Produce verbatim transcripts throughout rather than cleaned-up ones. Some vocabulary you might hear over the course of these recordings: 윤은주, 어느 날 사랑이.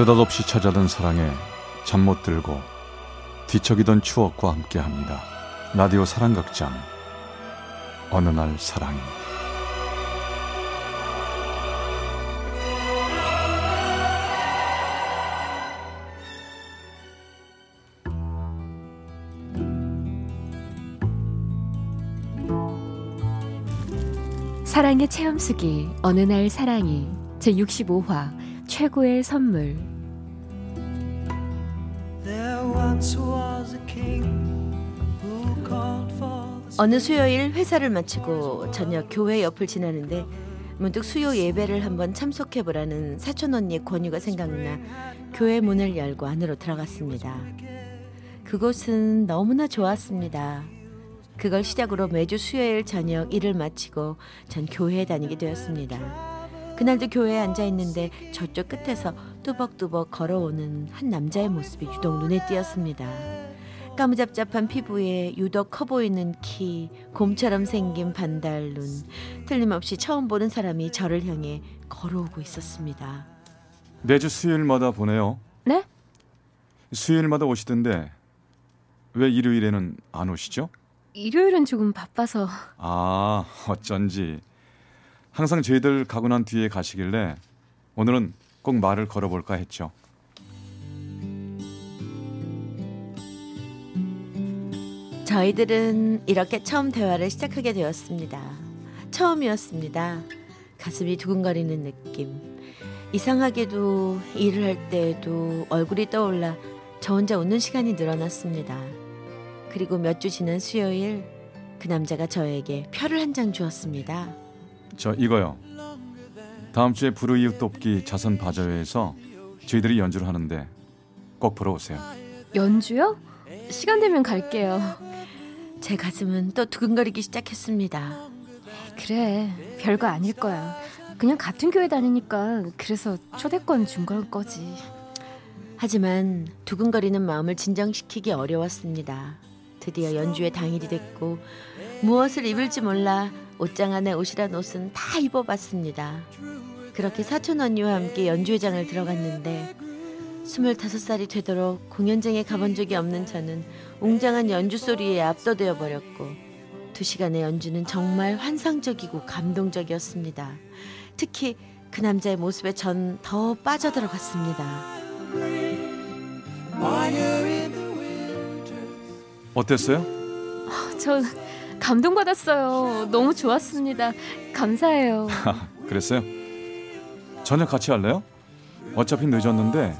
느닷없이 찾아든 사랑에 잠 못 들고 뒤척이던 추억과 함께합니다. 라디오 사랑극장 어느 날 사랑이. 사랑의 체험수기 어느 날 사랑이 제육십오화 최고의 선물. 어느 수요일 회사를 마치고 저녁 교회 옆을 지나는데 문득 수요 예배를 한번 참석해보라는 사촌언니의 권유가 생각나 교회 문을 열고 안으로 들어갔습니다. 그곳은 너무나 좋았습니다. 그걸 시작으로 매주 수요일 저녁 일을 마치고 전 교회에 다니게 되었습니다. 그날도 교회에 앉아있는데 저쪽 끝에서 뚜벅뚜벅 걸어오는 한 남자의 모습이 유독 눈에 띄었습니다. 까무잡잡한 피부에 유독 커 보이는 키, 곰처럼 생긴 반달 눈, 틀림없이 처음 보는 사람이 저를 향해 걸어오고 있었습니다. 매주 수요일마다 보내요. 네? 수요일마다 오시던데 왜 일요일에는 안 오시죠? 일요일은 조금 바빠서. 아, 어쩐지. 항상 저희들 가고 난 뒤에 가시길래 오늘은 꼭 말을 걸어볼까 했죠. 저희들은 이렇게 처음 대화를 시작하게 되었습니다. 처음이었습니다. 가슴이 두근거리는 느낌. 이상하게도 일을 할 때에도 얼굴이 떠올라 저 혼자 웃는 시간이 늘어났습니다. 그리고 몇 주 지난 수요일 그 남자가 저에게 표를 한 장 주었습니다. 저 이거요. 다음 주에 불우이웃 돕기 자선 바자회에서 저희들이 연주를 하는데 꼭 보러 오세요. 연주요? 시간 되면 갈게요. 제 가슴은 또 두근거리기 시작했습니다. 그래, 별거 아닐 거야. 그냥 같은 교회 다니니까 그래서 초대권 준 걸 거지. 하지만 두근거리는 마음을 진정시키기 어려웠습니다. 드디어 연주의 당일이 됐고 무엇을 입을지 몰라 옷장 안에 옷이란 옷은 다 입어봤습니다. 그렇게 사촌 언니와 함께 연주회장을 들어갔는데 스물다섯살이 되도록 공연장에 가본 적이 없는 저는 웅장한 연주 소리에 압도되어 버렸고 두 시간의 연주는 정말 환상적이고 감동적이었습니다. 특히 그 남자의 모습에 전 더 빠져들어갔습니다. 어땠어요? 저 감동받았어요. 너무 좋았습니다. 감사해요. 그랬어요? 저녁 같이 할래요? 어차피 늦었는데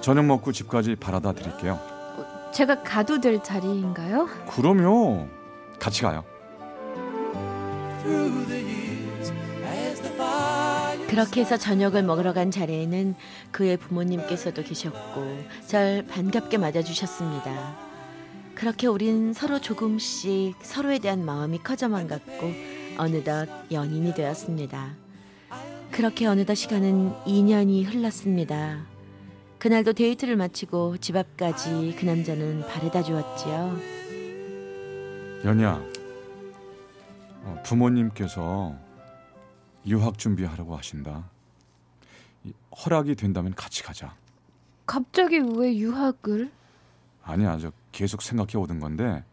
저녁 먹고 집까지 바라다 드릴게요. 제가 가도 될 자리인가요? 그럼요. 같이 가요. 그렇게 해서 저녁을 먹으러 간 자리에는 그의 부모님께서도 계셨고 절 반갑게 맞아주셨습니다. 그렇게 우린 서로 조금씩 서로에 대한 마음이 커져만 갔고 어느덧 연인이 되었습니다. 그렇게 어느덧 시간은 이년이 흘렀습니다. 그날도 데이트를 마치고 집 앞까지 그 남자는 바래다 주었지요. 연희야, 부모님께서 유학 준비하라고 하신다. 허락이 된다면 같이 가자. 갑자기 왜 유학을? 아니야, 저 계속 생각해 오던 건데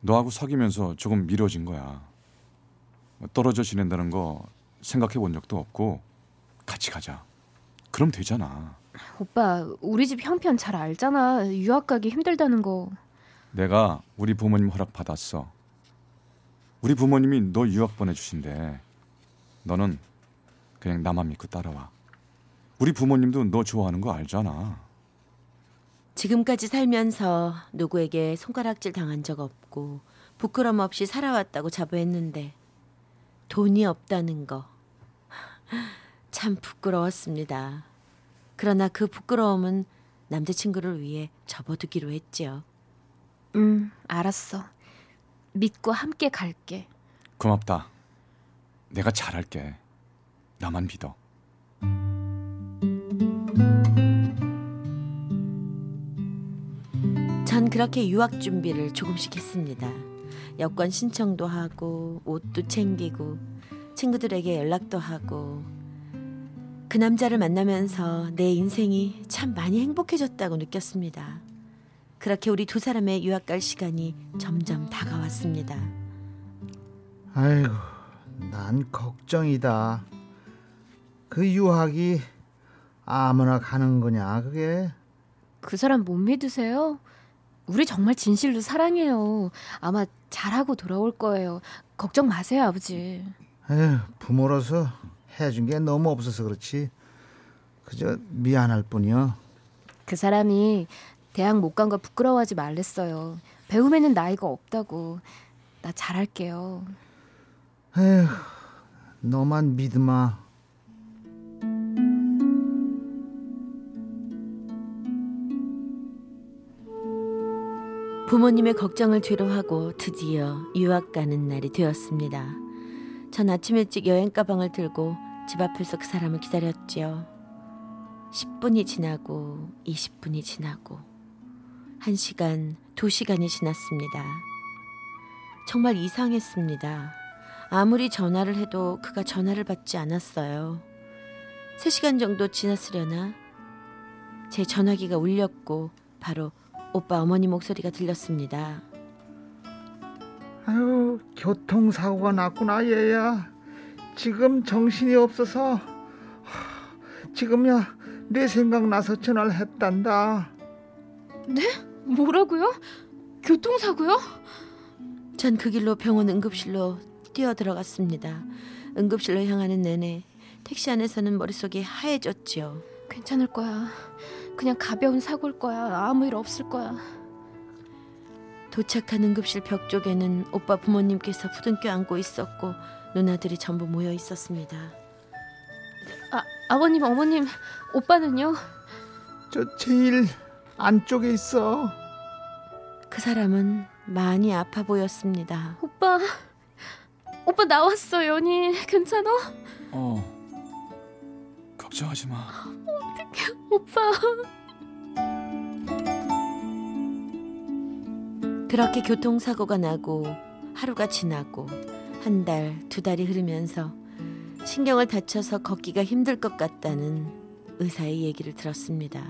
너하고 사귀면서 조금 미뤄진 거야. 떨어져 지낸다는 거 생각해 본 적도 없고 같이 가자. 그럼 되잖아. 오빠, 우리 집 형편 잘 알잖아. 유학 가기 힘들다는 거. 내가 우리 부모님 허락 받았어. 우리 부모님이 너 유학 보내주신대. 너는 그냥 나만 믿고 따라와. 우리 부모님도 너 좋아하는 거 알잖아. 지금까지 살면서 누구에게 손가락질 당한 적 없고 부끄럼 없이 살아왔다고 자부했는데 돈이 없다는 거 참 부끄러웠습니다. 그러나 그 부끄러움은 남자친구를 위해 접어두기로 했지요. 음, 알았어. 믿고 함께 갈게. 고맙다. 내가 잘할게. 나만 믿어. 전 그렇게 유학 준비를 조금씩 했습니다. 여권 신청도 하고 옷도 챙기고 친구들에게 연락도 하고 그 남자를 만나면서 내 인생이 참 많이 행복해졌다고 느꼈습니다. 그렇게 우리 두 사람의 유학 갈 시간이 점점 다가왔습니다. 아이고, 난 걱정이다. 그 유학이 아무나 가는 거냐, 그게? 그 사람 못 믿으세요? 우리 정말 진실로 사랑해요. 아마 잘하고 돌아올 거예요. 걱정 마세요, 아버지. 에휴, 부모로서 해준 게 너무 없어서 그렇지 그저 미안할 뿐이요. 그 사람이 대학 못 간 거 부끄러워하지 말랬어요. 배움에는 나이가 없다고. 나 잘할게요. 에휴, 너만 믿음아. 부모님의 걱정을 뒤로 하고 드디어 유학 가는 날이 되었습니다. 전 아침 일찍 여행 가방을 들고 집 앞에서 그 사람을 기다렸지요. 십 분이 지나고 이십 분이 지나고 한 시간, 두 시간이 지났습니다. 정말 이상했습니다. 아무리 전화를 해도 그가 전화를 받지 않았어요. 세 시간 정도 지났으려나? 제 전화기가 울렸고 바로 오빠 어머니 목소리가 들렸습니다. 아유, 교통사고가 났구나 얘야. 지금 정신이 없어서 지금야 내 생각나서 전화를 했단다. 네? 뭐라고요? 교통사고요? 전 그 길로 병원 응급실로 뛰어들어갔습니다. 응급실로 향하는 내내 택시 안에서는 머릿속이 하얘졌지요. 괜찮을 거야. 그냥 가벼운 사고일 거야. 아무 일 없을 거야. 도착한 응급실 벽 쪽에는 오빠 부모님께서 부둥켜 안고 있었고 누나들이 전부 모여 있었습니다. 아, 아버님, 어머님, 오빠는요? 저 제일 안쪽에 있어. 그 사람은 많이 아파 보였습니다. 오빠, 오빠 나왔어, 연희. 괜찮아? 어. 걱정하지 마. 어떡해, 오빠. 그렇게 교통사고가 나고 하루가 지나고 한 달, 두 달이 흐르면서 신경을 다쳐서 걷기가 힘들 것 같다는 의사의 얘기를 들었습니다.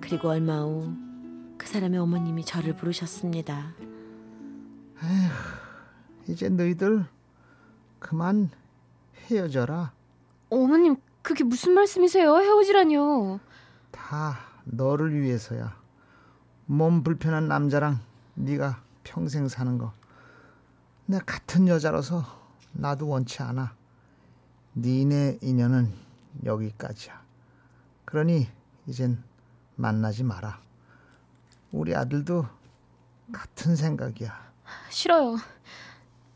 그리고 얼마 후 그 사람의 어머님이 저를 부르셨습니다. 에휴, 이제 너희들 그만 헤어져라. 어머님, 그게 무슨 말씀이세요? 헤어지라뇨. 다 너를 위해서야. 몸 불편한 남자랑 네가 평생 사는 거 내가 같은 여자로서 나도 원치 않아. 니네 인연은 여기까지야. 그러니 이젠 만나지 마라. 우리 아들도 같은 생각이야. 싫어요.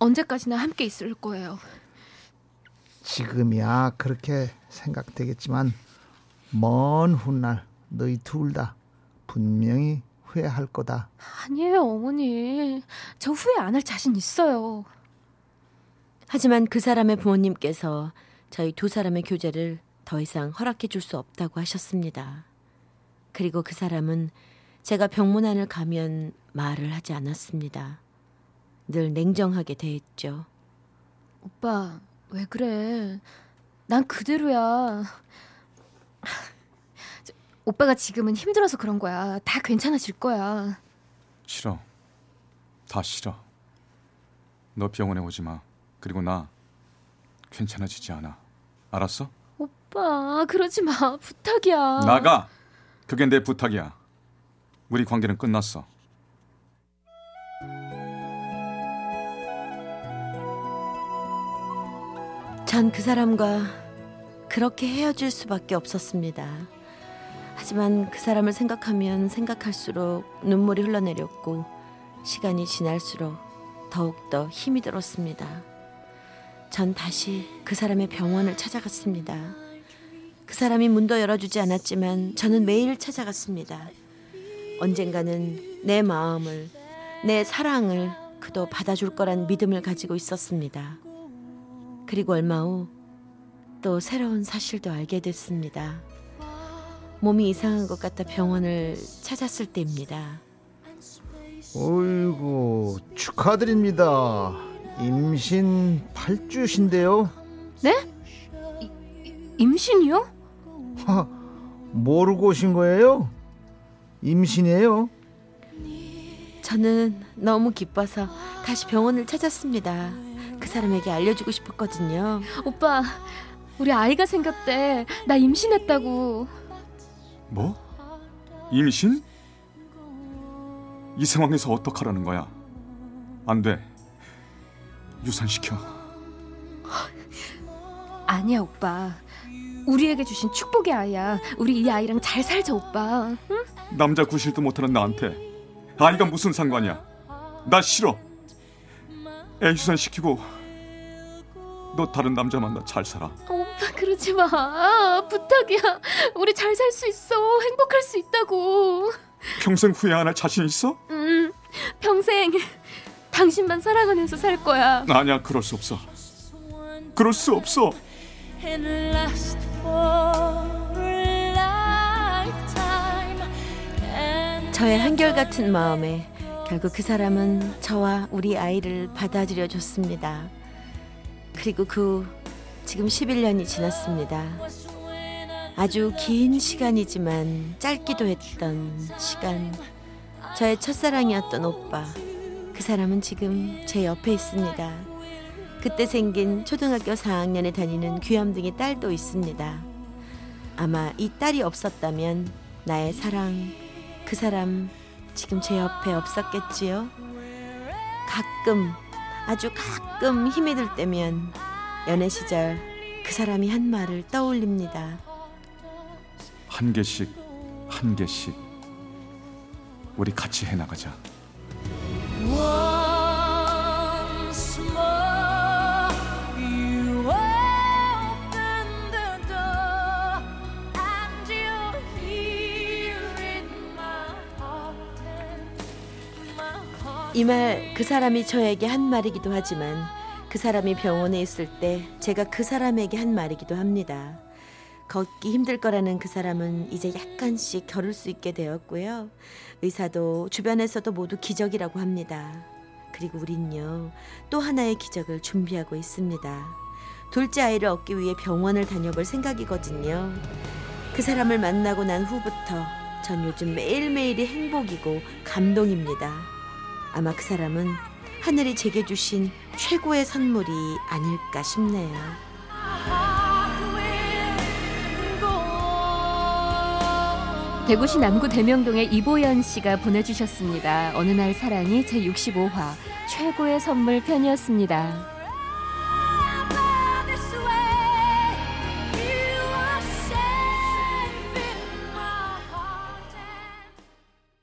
언제까지나 함께 있을 거예요. 지금이야 그렇게 생각되겠지만 먼 훗날 너희 둘 다 분명히 후회할 거다. 아니에요, 어머니. 저 후회 안 할 자신 있어요. 하지만 그 사람의 부모님께서 저희 두 사람의 교제를 더 이상 허락해 줄 수 없다고 하셨습니다. 그리고 그 사람은 제가 병문안을 가면 말을 하지 않았습니다. 늘 냉정하게 대했죠. 오빠, 왜 그래? 난 그대로야. 저, 오빠가 지금은 힘들어서 그런 거야. 다 괜찮아질 거야. 싫어. 다 싫어. 너 병원에 오지 마. 그리고 나 괜찮아지지 않아. 알았어? 오빠, 그러지 마. 부탁이야. 나가. 그게 내 부탁이야. 우리 관계는 끝났어. 전 그 사람과 그렇게 헤어질 수밖에 없었습니다. 하지만 그 사람을 생각하면 생각할수록 눈물이 흘러내렸고 시간이 지날수록 더욱더 힘이 들었습니다. 전 다시 그 사람의 병원을 찾아갔습니다. 그 사람이 문도 열어주지 않았지만 저는 매일 찾아갔습니다. 언젠가는 내 마음을, 내 사랑을 그도 받아줄 거란 믿음을 가지고 있었습니다. 그리고 얼마 후 또 새로운 사실도 알게 됐습니다. 몸이 이상한 것 같아 병원을 찾았을 때입니다. 어이구, 축하드립니다. 임신 팔 주신데요. 네? 이, 임신이요? 하, 모르고 오신 거예요? 임신이에요? 저는 너무 기뻐서 다시 병원을 찾았습니다. 그 사람에게 알려주고 싶었거든요. 오빠, 우리 아이가 생겼대. 나 임신했다고. 뭐? 임신? 이 상황에서 어떡하라는 거야? 안 돼. 유산시켜. 아니야, 오빠. 우리에게 주신 축복의 아이야. 우리 이 아이랑 잘 살자, 오빠. 응? 남자 구실도 못하는 나한테 아이가 무슨 상관이야. 나 싫어. 애 유산시키고 너 다른 남자 만나 잘 살아. 오빠, 그러지 마. 부탁이야. 우리 잘 살 수 있어. 행복할 수 있다고. 평생 후회 안 할 자신 있어? 음, 평생 당신만 사랑하면서 살 거야. 아니야, 그럴 수 없어. 그럴 수 없어. 저의 한결같은 마음에 결국 그 사람은 저와 우리 아이를 받아들여 줬습니다. 그리고 그 지금 십일 년이 지났습니다. 아주 긴 시간이지만 짧기도 했던 시간. 저의 첫사랑이었던 오빠, 그 사람은 지금 제 옆에 있습니다. 그때 생긴 초등학교 사 학년에 다니는 귀염둥이 딸도 있습니다. 아마 이 딸이 없었다면 나의 사랑, 그 사람 지금 제 옆에 없었겠지요. 가끔, 아주 가끔 힘이 들 때면 연애 시절 그 사람이 한 말을 떠올립니다. 한 개씩, 한 개씩 우리 같이 해나가자. 이 말, 그 사람이 저에게 한 말이기도 하지만 그 사람이 병원에 있을 때 제가 그 사람에게 한 말이기도 합니다. 걷기 힘들 거라는 그 사람은 이제 약간씩 걸을 수 있게 되었고요. 의사도 주변에서도 모두 기적이라고 합니다. 그리고 우린요, 또 하나의 기적을 준비하고 있습니다. 둘째 아이를 얻기 위해 병원을 다녀볼 생각이거든요. 그 사람을 만나고 난 후부터 전 요즘 매일매일이 행복이고 감동입니다. 아마 그 사람은 하늘이 제게 주신 최고의 선물이 아닐까 싶네요. 대구시 남구 대명동의 이보연 씨가 보내주셨습니다. 어느 날 사랑이 제육십오 화 최고의 선물 편이었습니다.